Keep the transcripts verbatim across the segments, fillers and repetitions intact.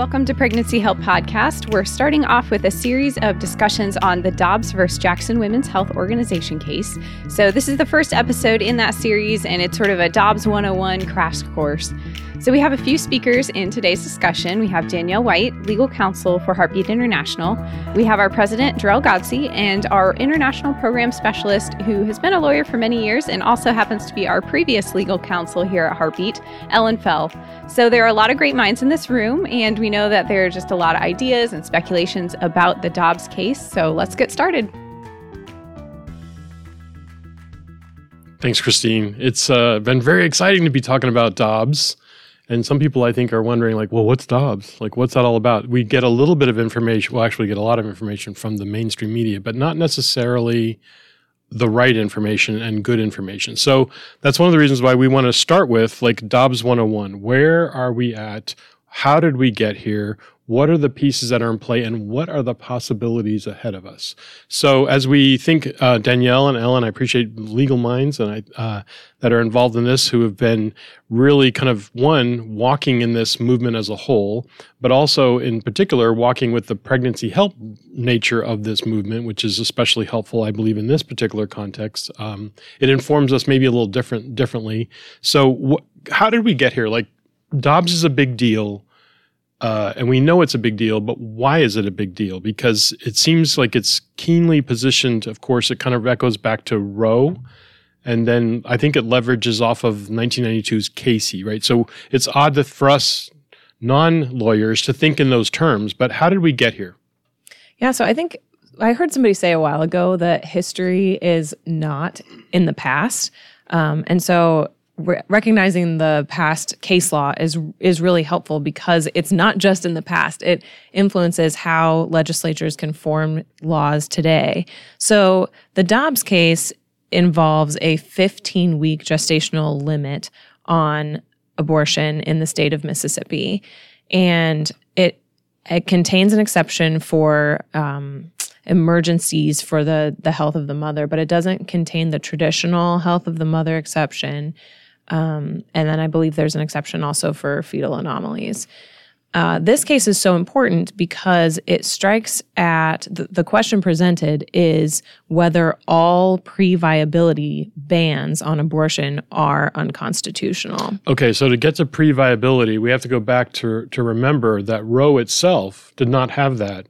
Welcome to Pregnancy Help Podcast. We're starting off with a series of discussions on the Dobbs versus Jackson Women's Health Organization case. So this is the first episode in that series, and it's sort of a Dobbs one oh one crash course. So we have a few speakers in today's discussion. We have Danielle White, legal counsel for Heartbeat International. We have our president, Darrell Godsey, and our international program specialist, who has been a lawyer for many years and also happens to be our previous legal counsel here at Heartbeat, Ellen Fell. So there are a lot of great minds in this room, and we know that there are just a lot of ideas and speculations about the Dobbs case. So let's get started. Thanks, Christine. It's uh, been very exciting to be talking about Dobbs. And some people, I think, are wondering, like, well, what's Dobbs? Like, what's that all about? We get a little bit of information. We'll actually get a lot of information from the mainstream media, but not necessarily the right information and good information. So that's one of the reasons why we want to start with, like, Dobbs one oh one. Where are we at? How did we get here? What are the pieces that are in play, and what are the possibilities ahead of us? So as we think, uh, Danielle and Ellen, I appreciate legal minds and I uh, that are involved in this, who have been really kind of, one, walking in this movement as a whole, but also in particular walking with the pregnancy help nature of this movement, which is especially helpful, I believe, in this particular context. Um, it informs us maybe a little different differently. So wh- how did we get here? Like, Dobbs is a big deal. Uh, and we know it's a big deal, but why is it a big deal? Because it seems like it's keenly positioned. Of course, it kind of echoes back to Roe, and then I think it leverages off of nineteen ninety-two's Casey, right? So it's odd to, for us non-lawyers to think in those terms, but how did we get here? Yeah, so I think I heard somebody say a while ago that history is not in the past, um, and so recognizing the past case law is is really helpful, because it's not just in the past. It influences how legislatures can form laws today. So the Dobbs case involves a fifteen-week gestational limit on abortion in the state of Mississippi. And it it contains an exception for um, emergencies for the, the health of the mother, but it doesn't contain the traditional health of the mother exception. Um, and then I believe there's an exception also for fetal anomalies. Uh, this case is so important because it strikes at the, the question presented is whether all pre-viability bans on abortion are unconstitutional. Okay, so to get to pre-viability, we have to go back to to remember that Roe itself did not have that.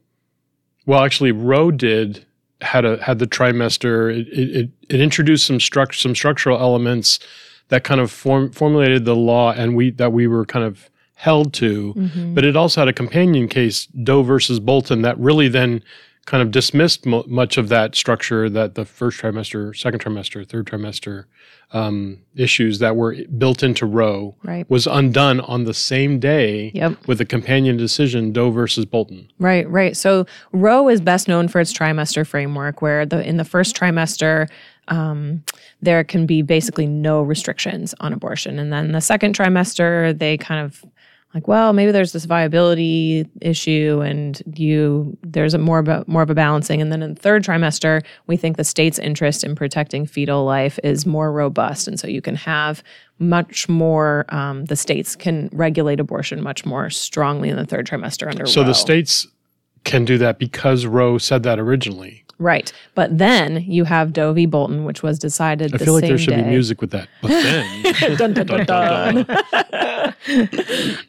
Well, actually, Roe did. had a had the trimester. It it, it introduced some struct some structural elements that kind of form, formulated the law, and we that we were kind of held to. Mm-hmm. But it also had a companion case, Doe versus Bolton, that really then kind of dismissed mo- much of that structure, that the first trimester, second trimester, third trimester um, issues that were built into Roe, right, was undone on the same day, yep, with a companion decision, Doe versus Bolton. Right, right. So Roe is best known for its trimester framework, where the in the first trimester, Um, there can be basically no restrictions on abortion. And then the second trimester, they kind of like, well, maybe there's this viability issue, and you there's a more of a, more of a balancing. And then in the third trimester, we think the state's interest in protecting fetal life is more robust. And so you can have much more, um, the states can regulate abortion much more strongly in the third trimester under Roe. So the states can do that because Roe said that originally. Right. But then you have Doe v. Bolton, which was decided the same day. I feel like there should be music with that. But then. Dun, dun, dun, dun, dun.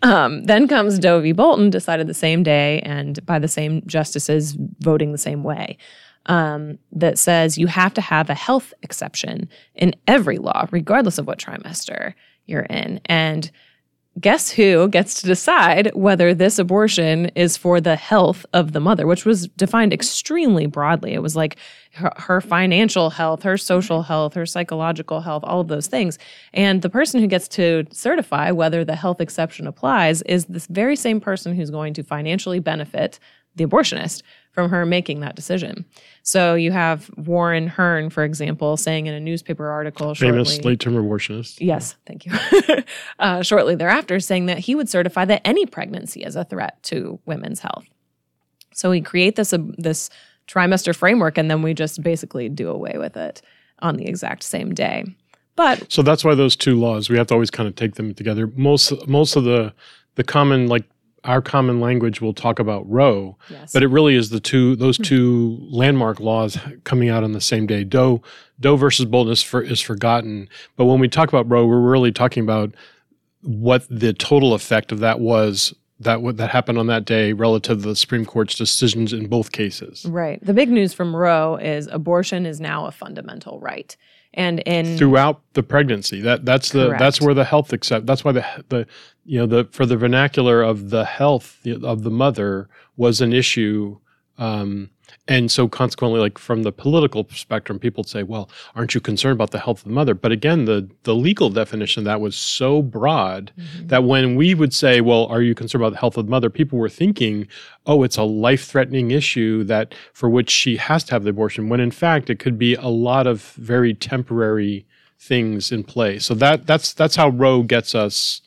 um, then comes Doe v. Bolton, decided the same day and by the same justices voting the same way, um, that says you have to have a health exception in every law, regardless of what trimester you're in. And guess who gets to decide whether this abortion is for the health of the mother, which was defined extremely broadly. It was like her, her financial health, her social health, her psychological health, all of those things. And the person who gets to certify whether the health exception applies is this very same person who's going to financially benefit the abortionist from her making that decision. So you have Warren Hearn, for example, saying in a newspaper article shortly— famous late-term abortionist. Yes, thank you. uh, shortly thereafter, saying that he would certify that any pregnancy is a threat to women's health. So we create this, uh, this trimester framework, and then we just basically do away with it on the exact same day. But so that's why those two laws, we have to always kind of take them together. Most, most of the, the common, like, our common language will talk about Roe, yes. but it really is the two those two landmark laws coming out on the same day. Doe Doe versus Bolton is, for, is forgotten, but when we talk about Roe, we're really talking about what the total effect of that was that w- that happened on that day relative to the Supreme Court's decisions in both cases. Right. The big news from Roe is abortion is now a fundamental right. And in throughout the pregnancy, that that's the correct. that's where the health except that's why the the you know the for the vernacular of the health of the mother was an issue, um, and so consequently, like from the political spectrum, people say, "Well, aren't you concerned about the health of the mother?" But again, the the legal definition of that was so broad mm-hmm. that when we would say, "Well, are you concerned about the health of the mother?" people were thinking, "Oh, it's a life-threatening issue that for which she has to have the abortion," when in fact it could be a lot of very temporary things in play. So that that's that's how Roe gets us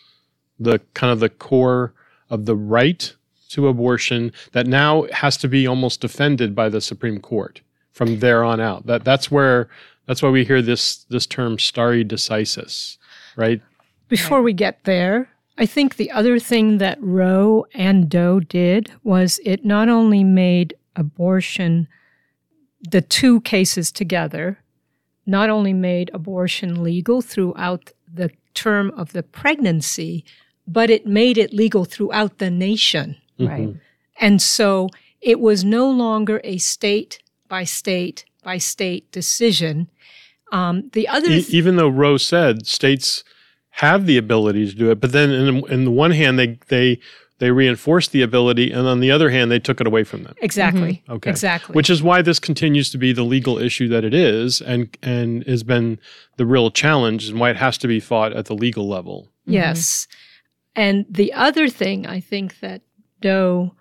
the kind of the core of the right to abortion that now has to be almost defended by the Supreme Court from there on out. That that's where that's why we hear this this term stare decisis, right? Before we get there, I think the other thing that Roe and Doe did was it not only made abortion, the two cases together, not only made abortion legal throughout the term of the pregnancy, but it made it legal throughout the nation. Right. Mm-hmm. And so it was no longer a state by state by state decision. Um, the other, th- e- even though Roe said states have the ability to do it, but then in, in the one hand they they they reinforced the ability, and on the other hand they took it away from them. Exactly. Mm-hmm. Okay. Exactly. Which is why this continues to be the legal issue that it is, and and has been the real challenge, and why it has to be fought at the legal level. Mm-hmm. Yes. And the other thing I think that Doe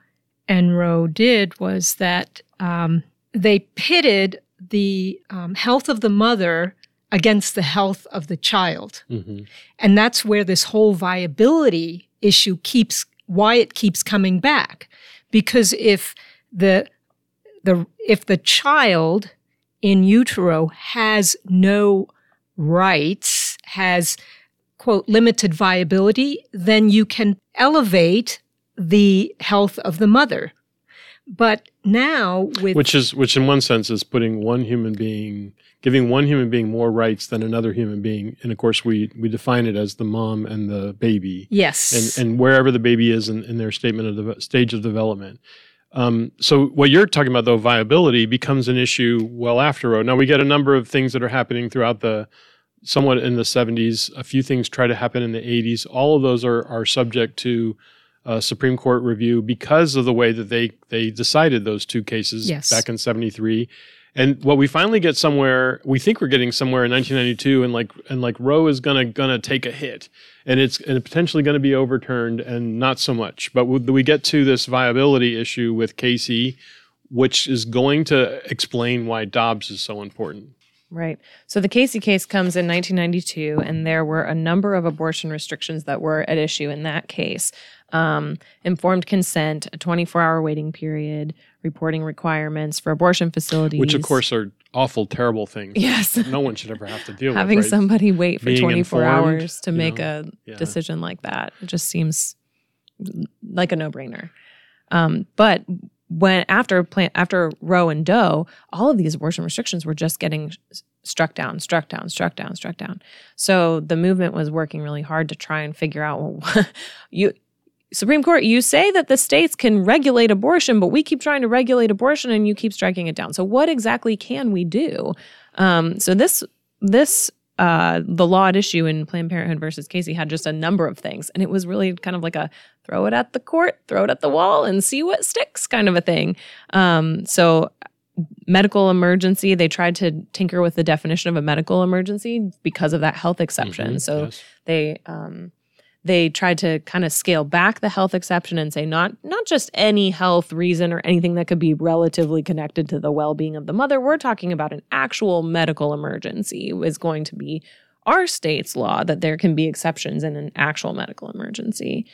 and Roe did was that um, they pitted the um, health of the mother against the health of the child. Mm-hmm. And that's where this whole viability issue keeps, why it keeps coming back. Because if the the if the child in utero has no rights, has, quote, limited viability, then you can elevate the health of the mother. But now with... Which is, which in one sense is putting one human being, giving one human being more rights than another human being. And of course, we we define it as the mom and the baby. Yes. And, and wherever the baby is in, in their statement of the de- stage of development. Um, so what you're talking about, though, viability becomes an issue well after Roe. Now, we get a number of things that are happening throughout the, somewhat in the seventies. A few things try to happen in the eighties. All of those are are subject to Uh, Supreme Court review because of the way that they they decided those two cases yes. back in seventy-three. And what we finally get somewhere, we think we're getting somewhere in nineteen ninety-two, and like and like Roe is gonna gonna take a hit, and it's and potentially gonna be overturned, and not so much. But we, we get to this viability issue with Casey, which is going to explain why Dobbs is so important. Right. So the Casey case comes in nineteen ninety-two, and there were a number of abortion restrictions that were at issue in that case. Um, informed consent, a twenty-four hour waiting period, reporting requirements for abortion facilities. Which, of course, are awful, terrible things. Yes. No one should ever have to deal Having with, right? somebody wait for Being twenty-four informed, hours to make you know, a yeah. decision like that. It just seems like a no-brainer. Um, but... When after plan, after Roe and Doe, all of these abortion restrictions were just getting struck down, struck down, struck down, struck down. So the movement was working really hard to try and figure out, well, you Supreme Court, you say that the states can regulate abortion, but we keep trying to regulate abortion and you keep striking it down. So what exactly can we do? Um, so this this uh, the law at issue in Planned Parenthood versus Casey had just a number of things, and it was really kind of like a throw it at the court, throw it at the wall, and see what sticks kind of a thing. Um, so medical emergency, they tried to tinker with the definition of a medical emergency because of that health exception. Mm-hmm, so yes. they um, they tried to kind of scale back the health exception and say not, not just any health reason or anything that could be relatively connected to the well-being of the mother. We're talking about an actual medical emergency is going to be our state's law, that there can be exceptions in an actual medical emergency.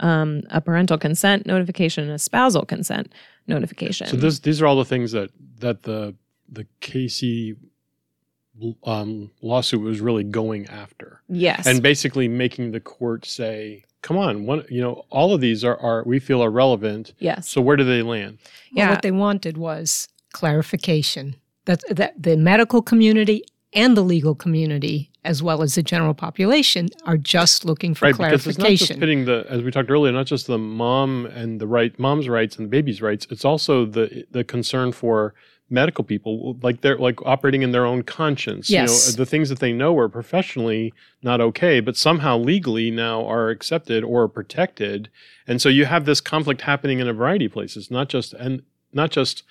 Um, a parental consent notification and a spousal consent notification. So this, these are all the things that that the the Casey um, lawsuit was really going after. Yes. And basically making the court say, come on, one, you know, all of these are, are we feel are relevant. Yes. So where do they land? Yeah. Well, what they wanted was clarification. That, that the medical community and the legal community, as well as the general population, are just looking for right, clarification. Because it's not just pitting the, as we talked earlier, not just the mom and the right, mom's rights and the baby's rights. It's also the the concern for medical people, like they're like operating in their own conscience. Yes. You know, the things that they know are professionally not okay, but somehow legally now are accepted or protected. And so you have this conflict happening in a variety of places, not just and not just.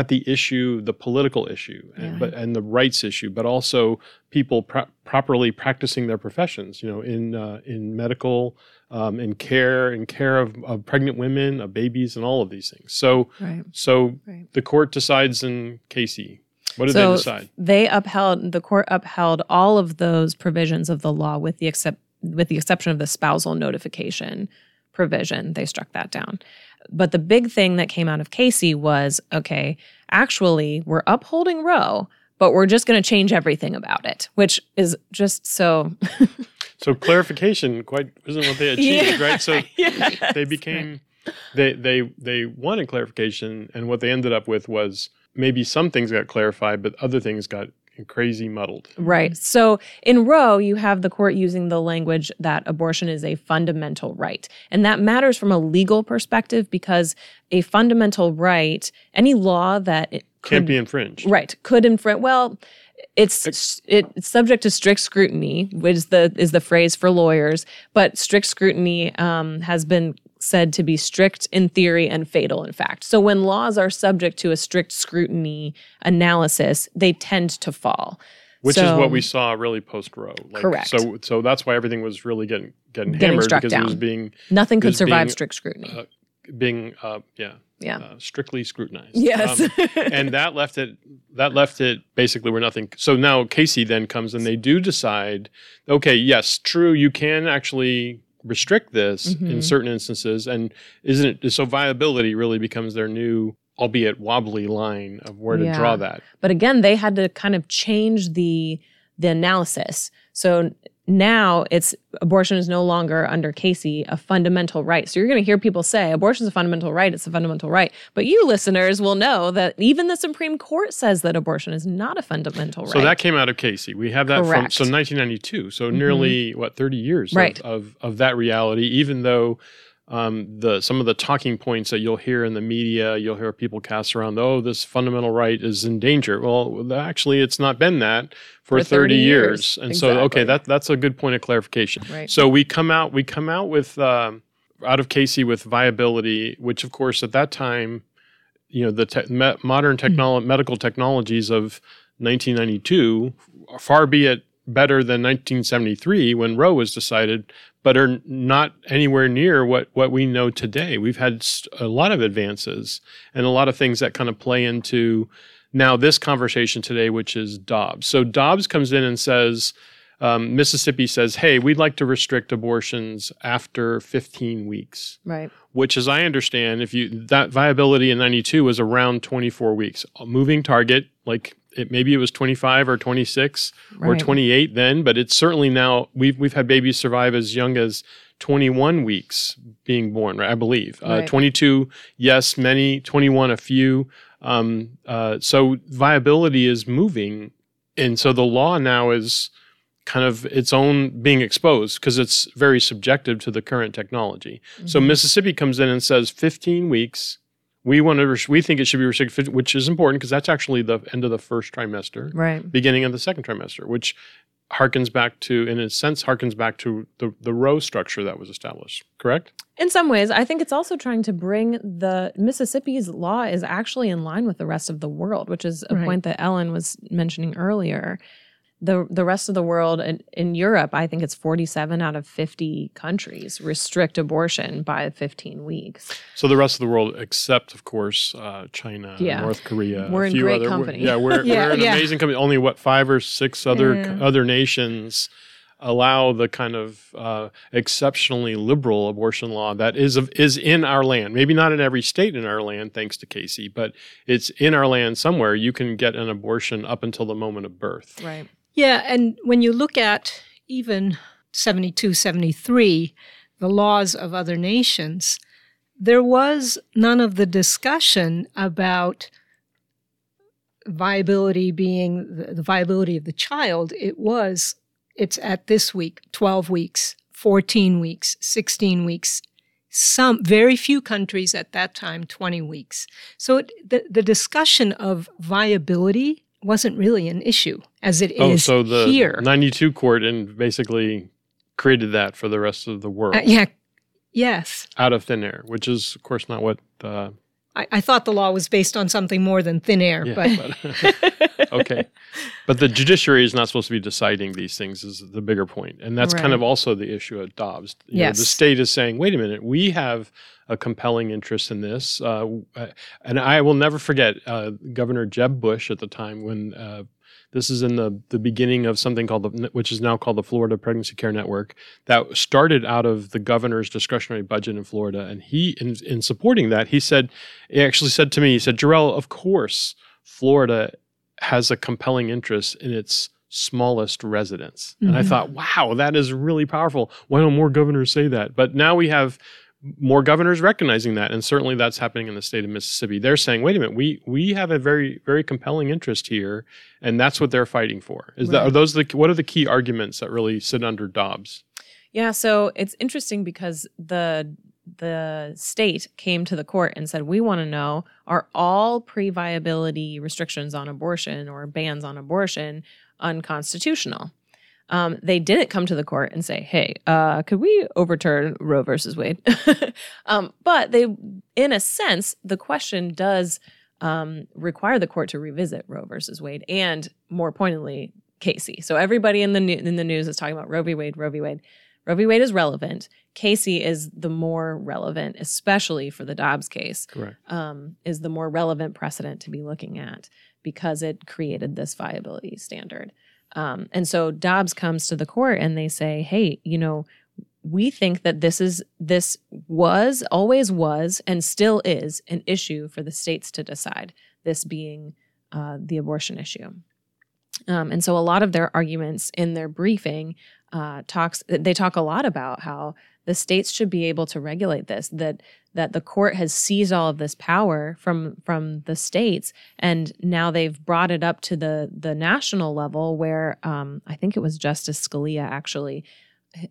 at the issue, the political issue, and, yeah. but, and the rights issue, but also people pro- properly practicing their professions, you know, in uh, in medical, um, in care, in care of, of pregnant women, of babies, and all of these things. So, right. so right. the court decides in Casey. What did so they decide? They upheld, the court upheld all of those provisions of the law with the except with the exception of the spousal notification provision. They struck that down. But the big thing that came out of Casey was, okay, actually, we're upholding Roe, but we're just going to change everything about it, which is just so... so clarification quite isn't what they achieved, yeah. right? So yes. they became... They, they, they wanted clarification, and what they ended up with was maybe some things got clarified, but other things got crazy muddled. Right. So in Roe, you have the court using the language that abortion is a fundamental right. And that matters from a legal perspective because a fundamental right, any law that... It could, can't be infringed. Right. Could infringe. Well, it's Ex- it's subject to strict scrutiny, which is the, is the phrase for lawyers. But strict scrutiny um, has been said to be strict in theory and fatal in fact. So when laws are subject to a strict scrutiny analysis, they tend to fall. Which so, is what we saw really post-Roe. Like, correct. So so that's why everything was really getting getting, getting hammered struck because down. It was being... Nothing could survive being, strict scrutiny. Uh, being, uh, yeah, yeah. Uh, strictly scrutinized. Yes. Um, and that left it That left it basically where nothing... So now Casey then comes and they do decide, okay, yes, true, you can actually... restrict this mm-hmm. in certain instances, and isn't it so? Viability really becomes their new, albeit wobbly, line of where yeah. to draw that. But again, they had to kind of change the the analysis. So now it's abortion is no longer under Casey a fundamental right. So you're going to hear people say abortion is a fundamental right. It's a fundamental right. But you listeners will know that even the Supreme Court says that abortion is not a fundamental right. So that came out of Casey. We have that Correct. from so nineteen ninety-two. So mm-hmm. nearly what thirty years right. of, of of that reality. Even though um, the some of the talking points that you'll hear in the media, you'll hear people cast around, oh, this fundamental right is in danger. Well, actually, it's not been that. For thirty years. And exactly. so, okay, that that's a good point of clarification. Right. So we come out we come out with um, out of Casey with viability, which of course at that time, you know, the te- me- modern technolo- mm-hmm. medical technologies of nineteen ninety-two far be it better than nineteen seventy-three when Roe was decided, but are not anywhere near what, what we know today. We've had st- a lot of advances and a lot of things that kind of play into now this conversation today, which is Dobbs. So Dobbs comes in and says, um, Mississippi says, hey, we'd like to restrict abortions after fifteen weeks. Right. Which, as I understand, if you that viability in ninety-two was around twenty-four weeks. A moving target, like it, maybe it was twenty-five or twenty-six right. or twenty-eight then, but it's certainly now, we've, we've had babies survive as young as twenty-one weeks being born, right, I believe. Right. Uh, twenty-two, yes, many, twenty-one, a few. Um, uh, so viability is moving, and so the law now is kind of its own being exposed because it's very subjective to the current technology. Mm-hmm. So Mississippi comes in and says fifteen weeks. We want to. Res- we think it should be restricted, which is important because that's actually the end of the first trimester, right? Beginning of the second trimester, which harkens back to, in a sense, harkens back to the, the Roe structure that was established, correct? In some ways. I think it's also trying to bring the, Mississippi's law is actually in line with the rest of the world, which is a right. point that Ellen was mentioning earlier. The the rest of the world, in, in Europe, I think it's forty-seven out of fifty countries restrict abortion by fifteen weeks. So the rest of the world, except, of course, uh, China, yeah. North Korea. We're a in few great other, company. We're, yeah, we're, yeah, we're an yeah. amazing company. Only, what, five or six other yeah. other nations allow the kind of uh, exceptionally liberal abortion law that is of, is in our land. Maybe not in every state in our land, thanks to Casey, but it's in our land somewhere. You can get an abortion up until the moment of birth. Right. Yeah, and when you look at even seventy-two, seventy-three, the laws of other nations, there was none of the discussion about viability being the, the viability of the child. It was, it's at this week, twelve weeks, fourteen weeks, sixteen weeks, some very few countries at that time, twenty weeks. So it, the, the discussion of viability wasn't really an issue as it oh, is so the here. ninety-two court and basically created that for the rest of the world. Uh, yeah. Yes. Out of thin air, which is, of course, not what... Uh, I, I thought the law was based on something more than thin air, yeah, but... but okay. But the judiciary is not supposed to be deciding these things is the bigger point. And that's right. kind of also the issue of Dobbs. You yes. know, the state is saying, wait a minute, we have a compelling interest in this. Uh, and I will never forget uh, Governor Jeb Bush at the time when... Uh, This is in the, the beginning of something called, the, which is now called the Florida Pregnancy Care Network, that started out of the governor's discretionary budget in Florida. And he, in, in supporting that, he said, he actually said to me, he said, Darrell, of course, Florida has a compelling interest in its smallest residents. Mm-hmm. And I thought, wow, that is really powerful. Why don't more governors say that? But now we have more governors recognizing that, and certainly that's happening in the state of Mississippi. They're saying, wait a minute, we we have a very, very compelling interest here, and that's what they're fighting for. Is right. that are those the what are the key arguments that really sit under Dobbs? Yeah, so it's interesting because the the state came to the court and said, we want to know, are all pre-viability restrictions on abortion or bans on abortion unconstitutional? Um, they didn't come to the court and say, hey, uh, could we overturn Roe versus Wade? um, but they, in a sense, the question does um, require the court to revisit Roe versus Wade and, more pointedly, Casey. So everybody in the new- in the news is talking about Roe v. Wade, Roe v. Wade. Roe v. Wade is relevant. Casey is the more relevant, especially for the Dobbs case, correct. Um, is the more relevant precedent to be looking at because it created this viability standard. Um, and so Dobbs comes to the court and they say, hey, you know, we think that this is, this was, always was, and still is an issue for the states to decide, this being uh, the abortion issue. Um, and so a lot of their arguments in their briefing uh, talks, they talk a lot about how the states should be able to regulate this, that that the court has seized all of this power from from the states, and now they've brought it up to the the national level where um, I think it was Justice Scalia actually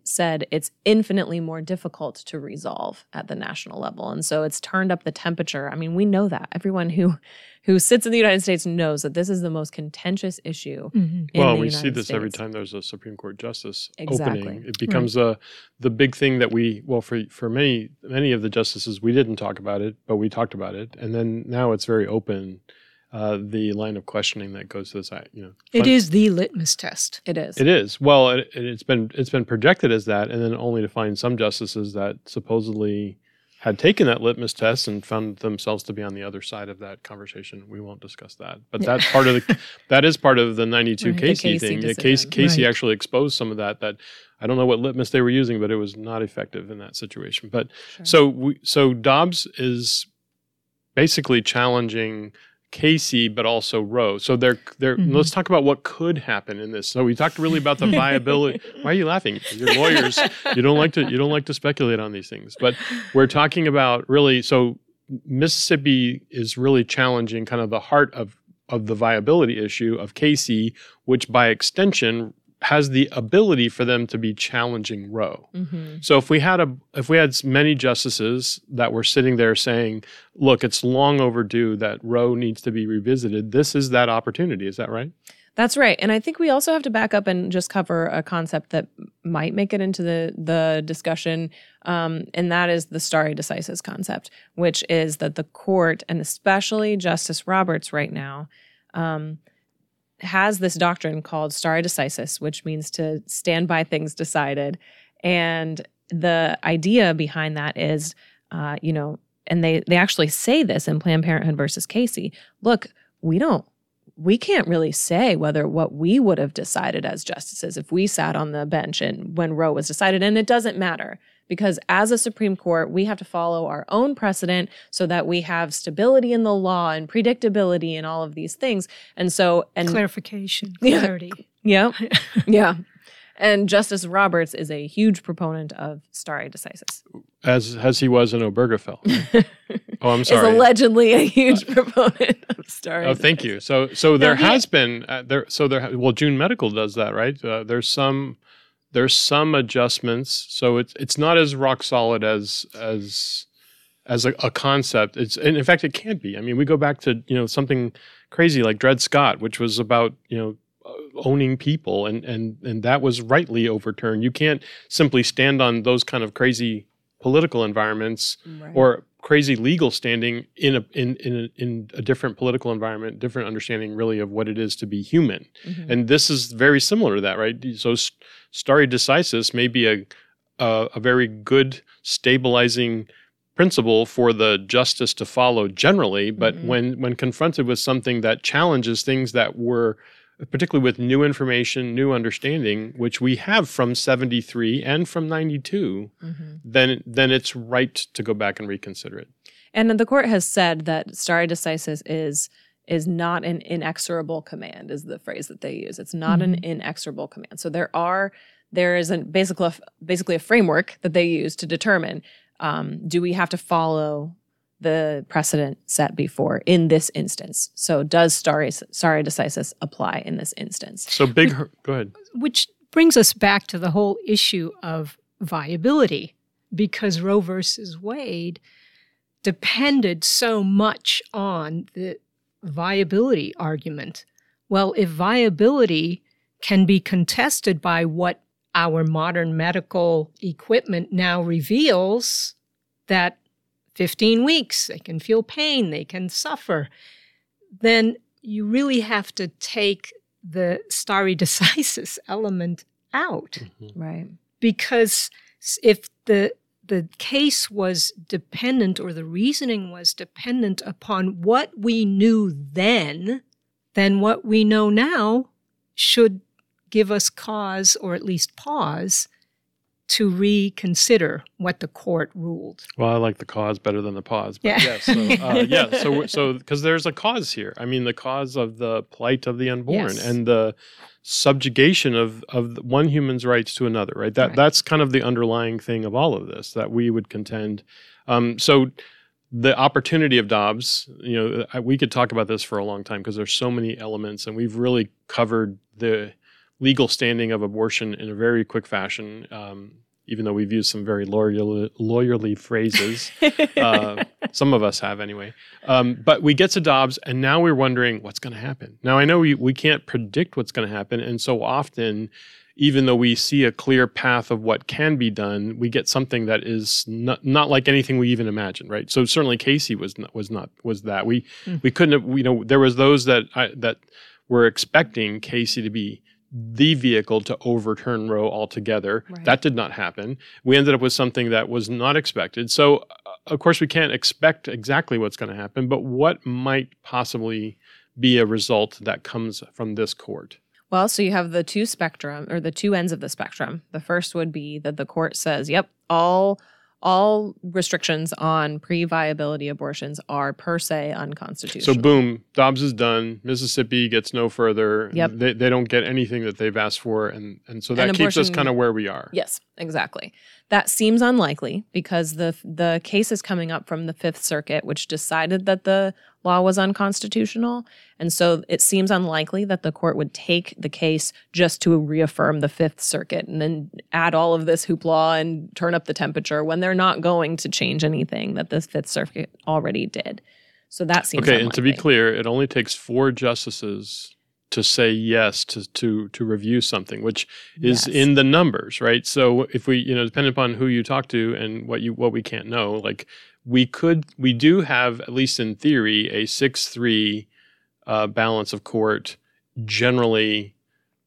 said it's infinitely more difficult to resolve at the national level. And so it's turned up the temperature. I mean, we know that. Everyone who who sits in the United States knows that this is the most contentious issue mm-hmm. in well, the United States. Well, we see this every time there's a Supreme Court justice exactly. opening. It becomes right. a, the big thing that we, well, for for many, many of the justices, we didn't talk about it, but we talked about it. And then now it's very open, uh, the line of questioning that goes to the side. You know, fun. It is the litmus test. It is. It is. Well, it, it's been it's been projected as that, and then only to find some justices that supposedly had taken that litmus test and found themselves to be on the other side of that conversation. We won't discuss that, but yeah. that's part of the that is part of the ninety-two right, Casey, the Casey thing. Yeah, Casey, Casey right. actually exposed some of that. That I don't know what litmus they were using, but it was not effective in that situation. But sure. so we, so Dobbs is basically challenging Casey, but also Roe. So they're, they're, mm-hmm. let's talk about what could happen in this. So we talked really about the viability. Why are you laughing? You're lawyers. You don't like to, you don't like to speculate on these things. But we're talking about really, so Mississippi is really challenging kind of the heart of, of the viability issue of Casey, which by extension has the ability for them to be challenging Roe. Mm-hmm. So if we had a if we had many justices that were sitting there saying, look, it's long overdue that Roe needs to be revisited, this is that opportunity. Is that right? That's right. And I think we also have to back up and just cover a concept that might make it into the, the discussion, um, and that is the stare decisis concept, which is that the court, and especially Justice Roberts right now, um, has this doctrine called stare decisis, which means to stand by things decided. And the idea behind that is, uh, you know, and they, they actually say this in Planned Parenthood versus Casey, look, we don't we can't really say whether what we would have decided as justices if we sat on the bench and when Roe was decided. And it doesn't matter, because as a Supreme Court, we have to follow our own precedent so that we have stability in the law and predictability and all of these things. And so, and clarification, yeah, clarity. Yeah. Yeah. And Justice Roberts is a huge proponent of stare decisis. As as he was in Obergefell. Oh, I'm sorry. Is allegedly a huge proponent of stare decisis. Oh, thank you. So so there now, has he, been uh, there so there well June Medical does that, right? Uh, there's some there's some adjustments. So it's it's not as rock solid as as as a, a concept. It's and in fact it can't be. I mean, we go back to, you know, something crazy like Dred Scott, which was about, you know, owning people, and and and that was rightly overturned. You can't simply stand on those kind of crazy political environments, right, or crazy legal standing in a in in a, in a different political environment, different understanding really of what it is to be human. Mm-hmm. And this is very similar to that, right? So stare decisis may be a a, a very good stabilizing principle for the justice to follow generally, but mm-hmm. when when confronted with something that challenges things that were, particularly with new information, new understanding, which we have from seventy-three and from ninety-two, mm-hmm. then then it's right to go back and reconsider it. And the court has said that stare decisis is is not an inexorable command, is the phrase that they use. It's not mm-hmm. an inexorable command. So there are there is an basically basically a framework that they use to determine um, do we have to follow the precedent set before in this instance. So does stare, stare decisis apply in this instance? So big, which, go ahead. Which brings us back to the whole issue of viability, because Roe versus Wade depended so much on the viability argument. Well, if viability can be contested by what our modern medical equipment now reveals, that fifteen weeks, they can feel pain, they can suffer, then you really have to take the stare decisis element out. Mm-hmm. Right. Because if the the case was dependent, or the reasoning was dependent upon what we knew then, then what we know now should give us cause, or at least pause, to reconsider what the court ruled. Well, I like the cause better than the pause. But yeah. Yes, so, uh, yeah. So, so because there's a cause here. I mean, the cause of the plight of the unborn, yes, and the subjugation of of one human's rights to another. Right. That right. That's kind of the underlying thing of all of this that we would contend. Um, so, the opportunity of Dobbs. You know, we could talk about this for a long time because there's so many elements, and we've really covered the legal standing of abortion in a very quick fashion, um, even though we've used some very lawyerly, lawyerly phrases. uh, some of us have anyway. Um, but we get to Dobbs, and now we're wondering what's going to happen. Now, I know we, we can't predict what's going to happen, and so often, even though we see a clear path of what can be done, we get something that is not, not like anything we even imagined, right? So certainly Casey was not, was not was that. We mm. we couldn't have, you know, there was those that I, that were expecting Casey to be the vehicle to overturn Roe altogether. Right. That did not happen. We ended up with something that was not expected. So, uh, of course, we can't expect exactly what's going to happen, but what might possibly be a result that comes from this court? Well, so you have the two spectrum, or the two ends of the spectrum. The first would be that the court says, yep, all all restrictions on pre-viability abortions are per se unconstitutional. So boom, Dobbs is done. Mississippi gets no further. Yep. They, they don't get anything that they've asked for. And, and so that and keeps abortion, us kind of where we are. Yes, exactly. That seems unlikely because the the case is coming up from the Fifth Circuit, which decided that the law was unconstitutional. And so it seems unlikely that the court would take the case just to reaffirm the Fifth Circuit and then add all of this hoopla and turn up the temperature when they're not going to change anything that the Fifth Circuit already did. So that seems okay, unlikely. And to be clear, it only takes four justices to say yes to to to review something, which is yes. in the numbers, right? So if we, you know, depending upon who you talk to and what you what we can't know, like we could, we do have, at least in theory, a six three uh, balance of court generally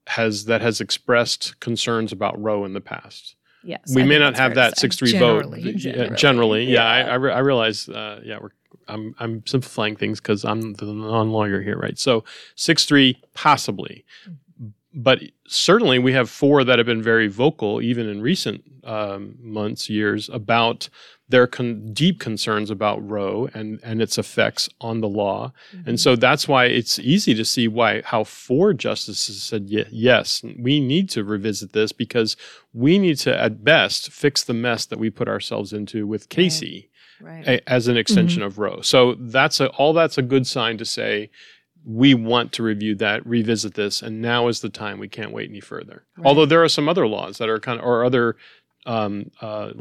has that has expressed concerns about Roe in the past. Yes, we I may not have that six three vote generally. Generally, yeah, yeah. I, I, re- I realize, uh, yeah, we're I'm I'm simplifying things because I'm the non-lawyer here, right? So six three possibly, but certainly we have four that have been very vocal, even in recent um, months, years, about their con- deep concerns about Roe and and its effects on the law, mm-hmm. and so that's why it's easy to see why how four justices said y- yes, we need to revisit this because we need to at best fix the mess that we put ourselves into with Casey. Right. Right. A, as an extension mm-hmm. of Roe. So that's a, all that's a good sign to say, we want to review that, revisit this, and now is the time. We can't wait any further. Right. Although there are some other laws that are kind of, or other um, uh,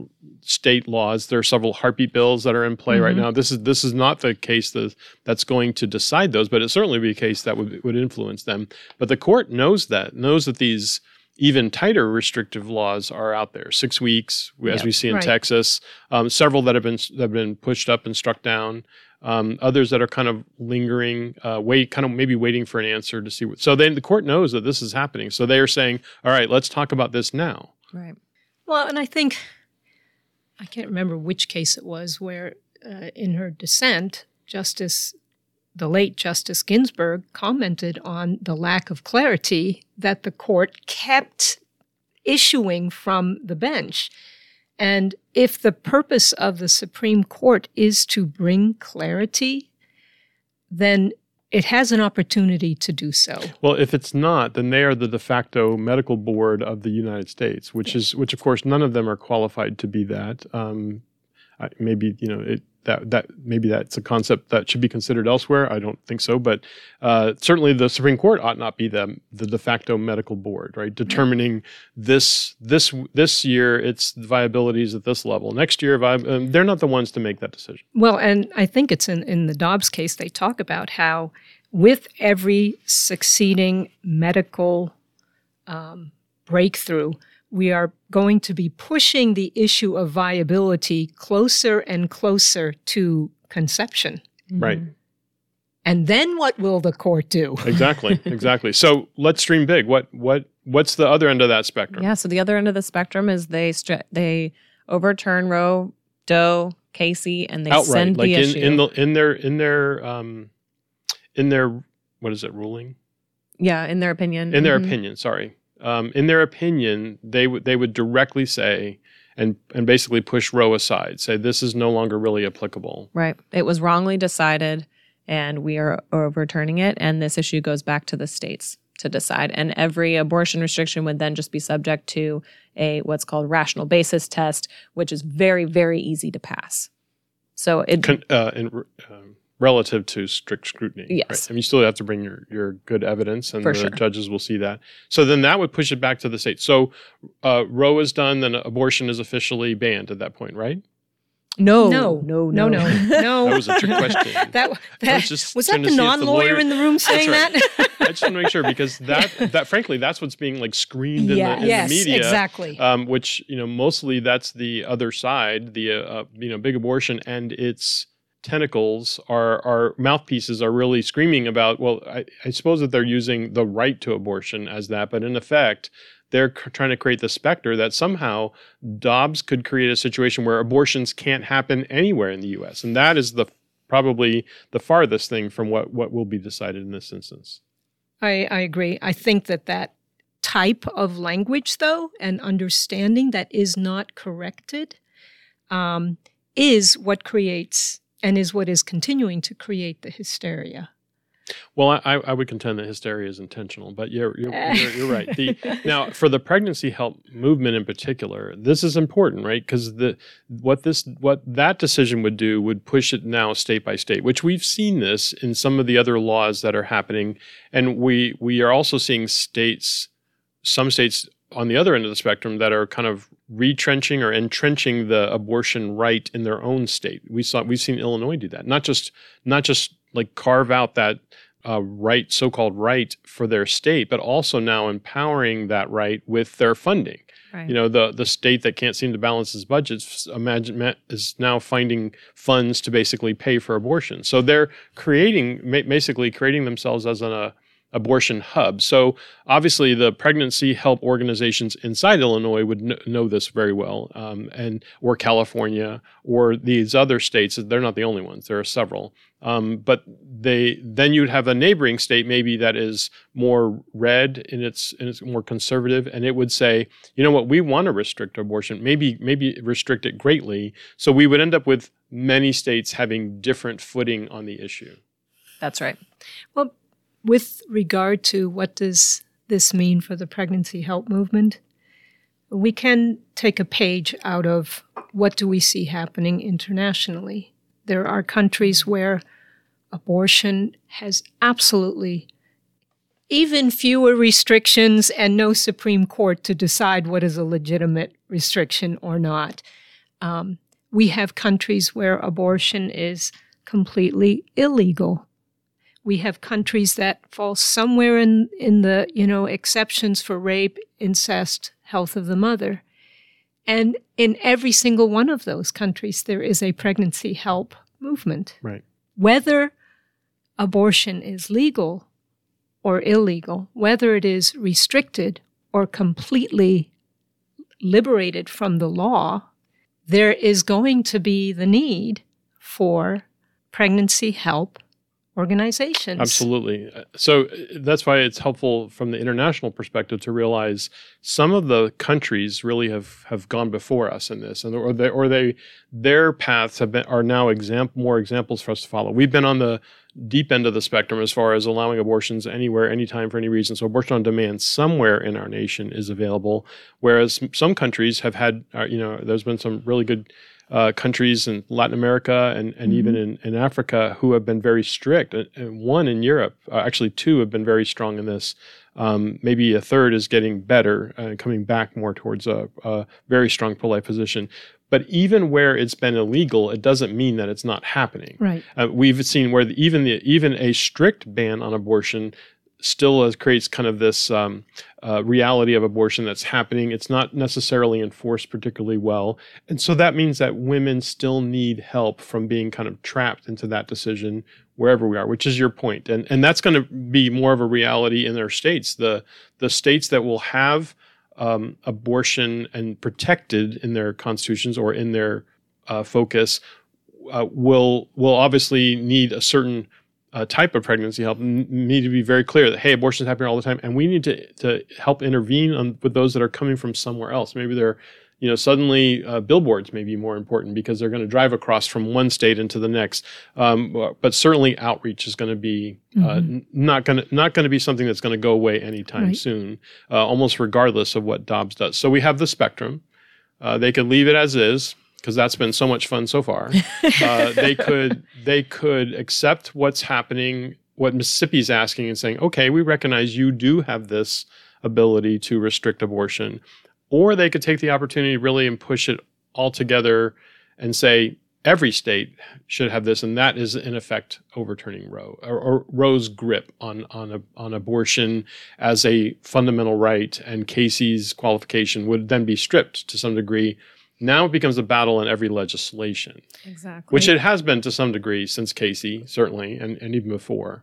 state laws. There are several heartbeat bills that are in play mm-hmm. right now. This is this is not the case that, that's going to decide those, but it certainly be a case that would would influence them. But the court knows that, knows that these even tighter restrictive laws are out there. Six weeks, as yep, we see in right. Texas, um, several that have been that have been pushed up and struck down. Um, others that are kind of lingering, uh, wait, kind of maybe waiting for an answer to see what. So then the court knows that this is happening. So they are saying, "All right, let's talk about this now." Right. Well, and I think I can't remember which case it was where, uh, in her dissent, Justice. The late Justice Ginsburg commented on the lack of clarity that the court kept issuing from the bench. And if the purpose of the Supreme Court is to bring clarity, then it has an opportunity to do so. Well, if it's not, then they are the de facto medical board of the United States, which is, which of course, none of them are qualified to be that. Um, I, maybe, you know, it, that that maybe that's a concept that should be considered elsewhere. I don't think so, but uh, certainly the Supreme Court ought not be the the de facto medical board, right? Determining this this this year its viability is at this level. Next year, vi- um, they're not the ones to make that decision. Well, and I think it's in, in the Dobbs case they talk about how with every succeeding medical um, breakthrough, we are going to be pushing the issue of viability closer and closer to conception. Right. And then what will the court do? Exactly, exactly. So let's dream big. What what what's the other end of that spectrum? Yeah, so the other end of the spectrum is they stri- they overturn Roe, Doe, Casey, and they outright, send like the in, issue in the in their in their um in their what is it ruling? Yeah, in their opinion. In their mm-hmm. opinion, sorry. Um, in their opinion, they would they would directly say and and basically push Roe aside, say this is no longer really applicable. Right. It was wrongly decided, and we are overturning it. And this issue goes back to the states to decide. And every abortion restriction would then just be subject to a what's called rational basis test, which is very very easy to pass. So it. Con, uh, in, um, Relative to strict scrutiny. Yes. Right? I mean, you still have to bring your, your good evidence, and For the sure. judges will see that. So then that would push it back to the state. So uh, Roe is done, then abortion is officially banned at that point, right? No. No, no, no, no. no. no. That was a trick question. that, that, I was just was that the non-lawyer the in the room saying right. that? I just want to make sure because that, that frankly, that's what's being like screened in, yeah. the, in yes, the media. Yes, exactly. Um, which, you know, mostly that's the other side, the, uh, you know, big abortion and its tentacles, our, our mouthpieces are really screaming about, well, I, I suppose that they're using the right to abortion as that, but in effect, they're c- trying to create the specter that somehow Dobbs could create a situation where abortions can't happen anywhere in the U S. And that is the probably the farthest thing from what, what will be decided in this instance. I, I agree. I think that that type of language, though, and understanding that is not corrected um, is what creates... and is what is continuing to create the hysteria. Well, I, I would contend that hysteria is intentional, but you're you're, you're, you're right. The, now, for the pregnancy help movement in particular, this is important, right? Because the what this what that decision would do would push it now state by state, which we've seen this in some of the other laws that are happening, and we we are also seeing states, some states. On the other end of the spectrum that are kind of retrenching or entrenching the abortion right in their own state. We saw, we've seen Illinois do that. Not just, not just like carve out that uh, right, so-called right for their state, but also now empowering that right with their funding. Right. You know, the the state that can't seem to balance its budgets imagine, is now finding funds to basically pay for abortion. So they're creating, basically creating themselves as an, a abortion hub. So obviously the pregnancy help organizations inside Illinois would kn- know this very well, um, and or California or these other states. They're not the only ones. There are several. Um, but they then you'd have a neighboring state maybe that is more red and it's and it's more conservative, and it would say, you know what, we want to restrict abortion, maybe maybe restrict it greatly. So we would end up with many states having different footing on the issue. That's right. Well, with regard to what does this mean for the pregnancy help movement, we can take a page out of what do we see happening internationally. There are countries where abortion has absolutely even fewer restrictions and no Supreme Court to decide what is a legitimate restriction or not. Um, we have countries where abortion is completely illegal. We have countries that fall somewhere in, in the, you know, exceptions for rape, incest, health of the mother. And in every single one of those countries, there is a pregnancy help movement. Right. Whether abortion is legal or illegal, whether it is restricted or completely liberated from the law, there is going to be the need for pregnancy help organizations. Absolutely. So that's why it's helpful from the international perspective to realize some of the countries really have, have gone before us in this, and or they or they their paths have been are now exam- more examples for us to follow. We've been on the deep end of the spectrum as far as allowing abortions anywhere, anytime, for any reason. So abortion on demand somewhere in our nation is available, whereas some countries have had, you know, there's been some really good Uh, countries in Latin America and, and mm-hmm. even in, in Africa who have been very strict. And one in Europe, uh, actually two have been very strong in this. Um, maybe a third is getting better and uh, coming back more towards a, a very strong pro-life position. But even where it's been illegal, it doesn't mean that it's not happening. Right. Uh, we've seen where the, even the, even a strict ban on abortion still as creates kind of this um, uh, reality of abortion that's happening. It's not necessarily enforced particularly well. And so that means that women still need help from being kind of trapped into that decision wherever we are, which is your point. And and that's going to be more of a reality in their states. The, the states that will have um, abortion and protected in their constitutions or in their uh, focus uh, will will obviously need a certain Uh, type of pregnancy help. N- need to be very clear that, hey, abortion is happening all the time, and we need to to help intervene on, with those that are coming from somewhere else. Maybe they're, you know, suddenly uh, billboards may be more important because they're going to drive across from one state into the next. Um, but certainly outreach is going to be uh, mm-hmm. n- not going to not going to be something that's going to go away anytime right. soon, uh, almost regardless of what Dobbs does. So we have the spectrum. Uh, they could leave it as is, because that's been so much fun so far. Uh, they could they could accept what's happening, what Mississippi's asking and saying, okay, we recognize you do have this ability to restrict abortion. Or they could take the opportunity really and push it all together and say every state should have this, and that is in effect overturning Roe, or, or Roe's grip on on a, on abortion as a fundamental right, and Casey's qualification would then be stripped to some degree. Now it becomes a battle in every legislation. Exactly. Which it has been to some degree since Casey, certainly, and, and even before.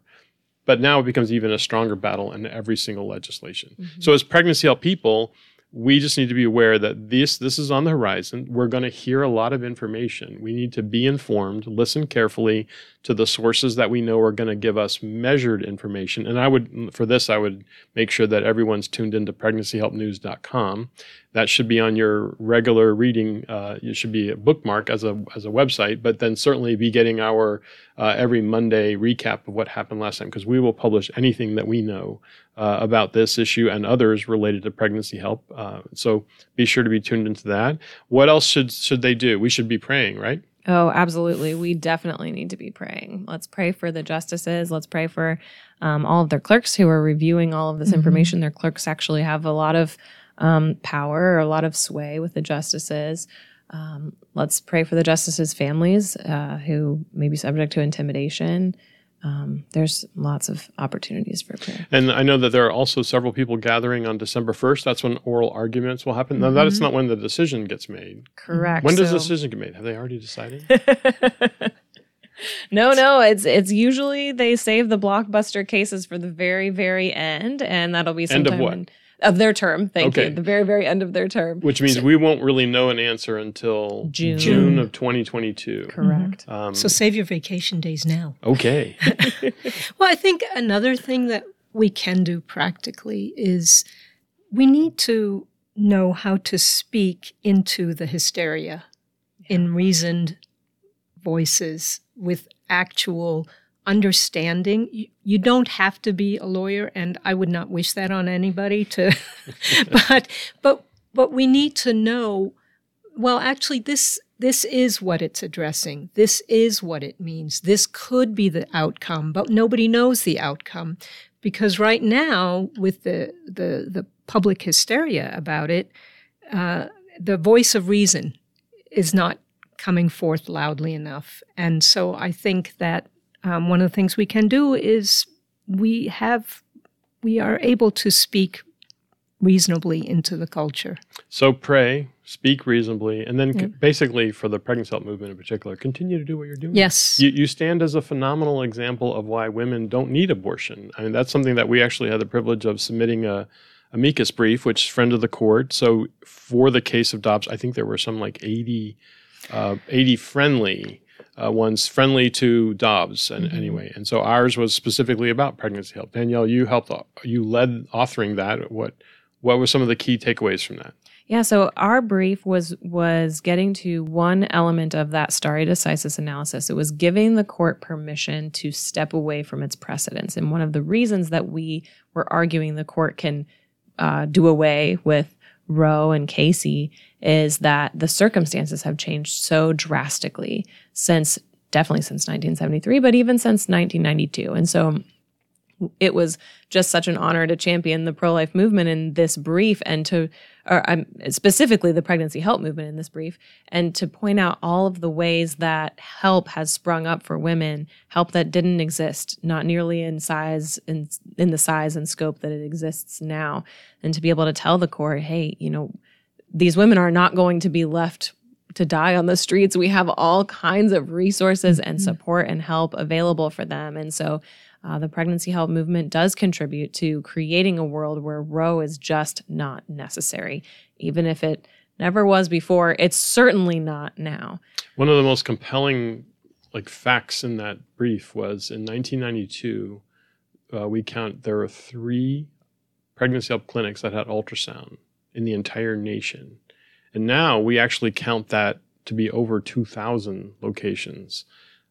But now it becomes even a stronger battle in every single legislation. Mm-hmm. So as pregnancy help people, we just need to be aware that this, this is on the horizon. We're going to hear a lot of information. We need to be informed, listen carefully to the sources that we know are going to give us measured information. And I would, for this, I would make sure that everyone's tuned into pregnancy help news dot com. That should be on your regular reading. Uh, it should be a bookmark as a as a website, but then certainly be getting our uh, every Monday recap of what happened last time, because we will publish anything that we know uh, about this issue and others related to pregnancy help. Uh, so be sure to be tuned into that. What else should should they do? We should be praying, right? Oh, absolutely. We definitely need to be praying. Let's pray for the justices. Let's pray for um, all of their clerks who are reviewing all of this mm-hmm. information. Their clerks actually have a lot of um, power, or a lot of sway with the justices. Um, let's pray for the justices' families uh, who may be subject to intimidation. Um, there's lots of opportunities for prayer. And I know that there are also several people gathering on December first. That's when oral arguments will happen. Mm-hmm. Now, that is not when the decision gets made. Correct. When so, does the decision get made? Have they already decided? No, no, it's it's usually they save the blockbuster cases for the very, very end, and that'll be sometime end of what? In, of their term. Thank okay. you. The very, very end of their term, which means so, we won't really know an answer until June, June of twenty twenty-two. Correct. Mm-hmm. Um, so save your vacation days now. Okay. Well, I think another thing that we can do practically is we need to know how to speak into the hysteria yeah. in reasoned voices with actual understanding. You, you don't have to be a lawyer, and I would not wish that on anybody to, but, but, but we need to know, well, actually this, this is what it's addressing. This is what it means. This could be the outcome, but nobody knows the outcome. Because right now, with the the, the public hysteria about it, uh, the voice of reason is not coming forth loudly enough. And so I think that um, one of the things we can do is we have we are able to speak reasonably into the culture. So pray, speak reasonably, and then yeah. c- basically for the pregnancy help movement in particular, continue to do what you're doing. Yes. You, you stand as a phenomenal example of why women don't need abortion. I mean, that's something that we actually had the privilege of submitting a amicus brief, which is friend of the court. So for the case of Dobbs, I think there were some like eighty, uh, eighty friendly Uh, one's friendly to Dobbs, and mm-hmm. anyway, and so ours was specifically about pregnancy help. Danielle, you helped, you led authoring that. What, what were some of the key takeaways from that? Yeah, so our brief was was getting to one element of that stare decisis analysis. It was giving the court permission to step away from its precedents, and one of the reasons that we were arguing the court can uh, do away with Roe and Casey is that the circumstances have changed so drastically since, definitely since nineteen seventy-three, but even since nineteen ninety-two. And so it was just such an honor to champion the pro-life movement in this brief and to, or um, specifically the pregnancy help movement in this brief, and to point out all of the ways that help has sprung up for women, help that didn't exist, not nearly in size, in, in the size and scope that it exists now. And to be able to tell the court, hey, you know, these women are not going to be left to die on the streets. We have all kinds of resources and support and help available for them. And so uh, the pregnancy help movement does contribute to creating a world where Roe is just not necessary. Even if it never was before, it's certainly not now. One of the most compelling like facts in that brief was in nineteen ninety-two, uh, we count there were three pregnancy help clinics that had ultrasound in the entire nation. And now we actually count that to be over two thousand locations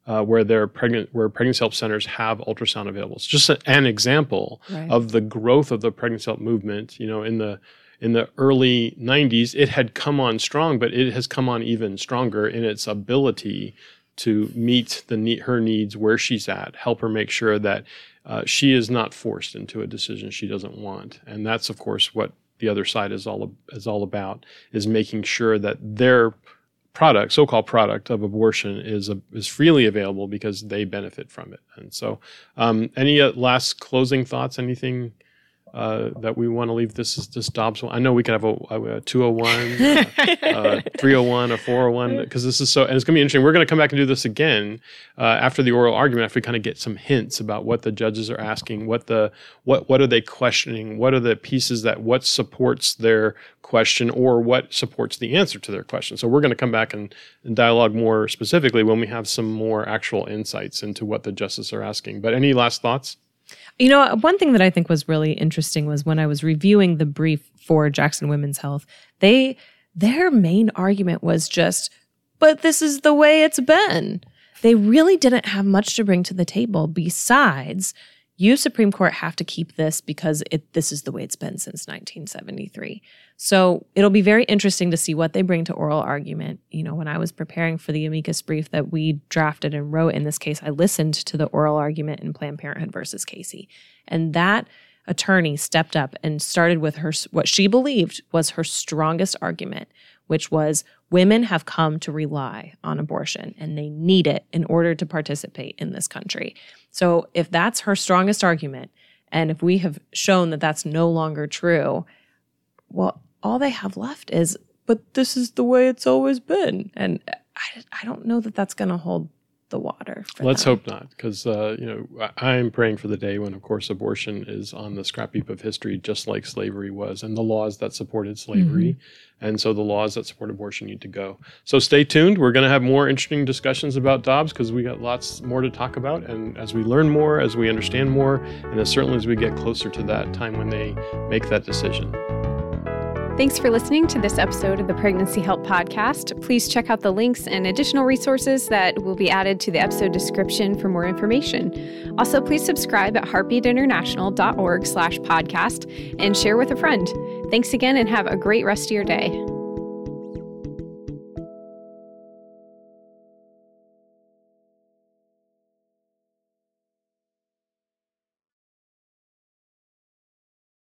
uh, where there are pregnant where pregnancy help centers have ultrasound available. It's just a, an example right. of the growth of the pregnancy help movement. You know, in the in the early nineties, it had come on strong, but it has come on even stronger in its ability to meet the need, her needs where she's at, help her make sure that uh, she is not forced into a decision she doesn't want, and that's of course what the other side is all is all about, is making sure that their product, so-called product of abortion, is a, is freely available because they benefit from it. And so, um, any uh, last closing thoughts? Anything uh, that we want to leave? This is this Dobbs one. I know we could have a, a two oh one, a, a three oh one, a four oh one, because this is so. And it's going to be interesting. We're going to come back and do this again uh, after the oral argument, after we kind of get some hints about what the judges are asking, what the what what are they questioning, what are the pieces that what supports their question or what supports the answer to their question. So we're going to come back and, and dialogue more specifically when we have some more actual insights into what the justices are asking. But any last thoughts? You know, one thing that I think was really interesting was when I was reviewing the brief for Jackson Women's Health, they their main argument was just, but this is the way it's been. They really didn't have much to bring to the table besides, you Supreme Court have to keep this because it this is the way it's been since nineteen seventy-three. So it'll be very interesting to see what they bring to oral argument. You know, when I was preparing for the amicus brief that we drafted and wrote in this case, I listened to the oral argument in Planned Parenthood versus Casey. And that attorney stepped up and started with her what she believed was her strongest argument, which was women have come to rely on abortion and they need it in order to participate in this country. So if that's her strongest argument, and if we have shown that that's no longer true, well, all they have left is, but this is the way it's always been. And I, I don't know that that's going to hold the water. Let's them. hope not, because uh, you know I am praying for the day when, of course, abortion is on the scrap heap of history, just like slavery was, and the laws that supported slavery, mm-hmm. and so the laws that support abortion need to go. So stay tuned. We're going to have more interesting discussions about Dobbs because we got lots more to talk about, and as we learn more, as we understand more, and as certainly as we get closer to that time when they make that decision. Thanks for listening to this episode of the Pregnancy Help Podcast. Please check out the links and additional resources that will be added to the episode description for more information. Also, please subscribe at heartbeat international dot org slash podcast and share with a friend. Thanks again and have a great rest of your day.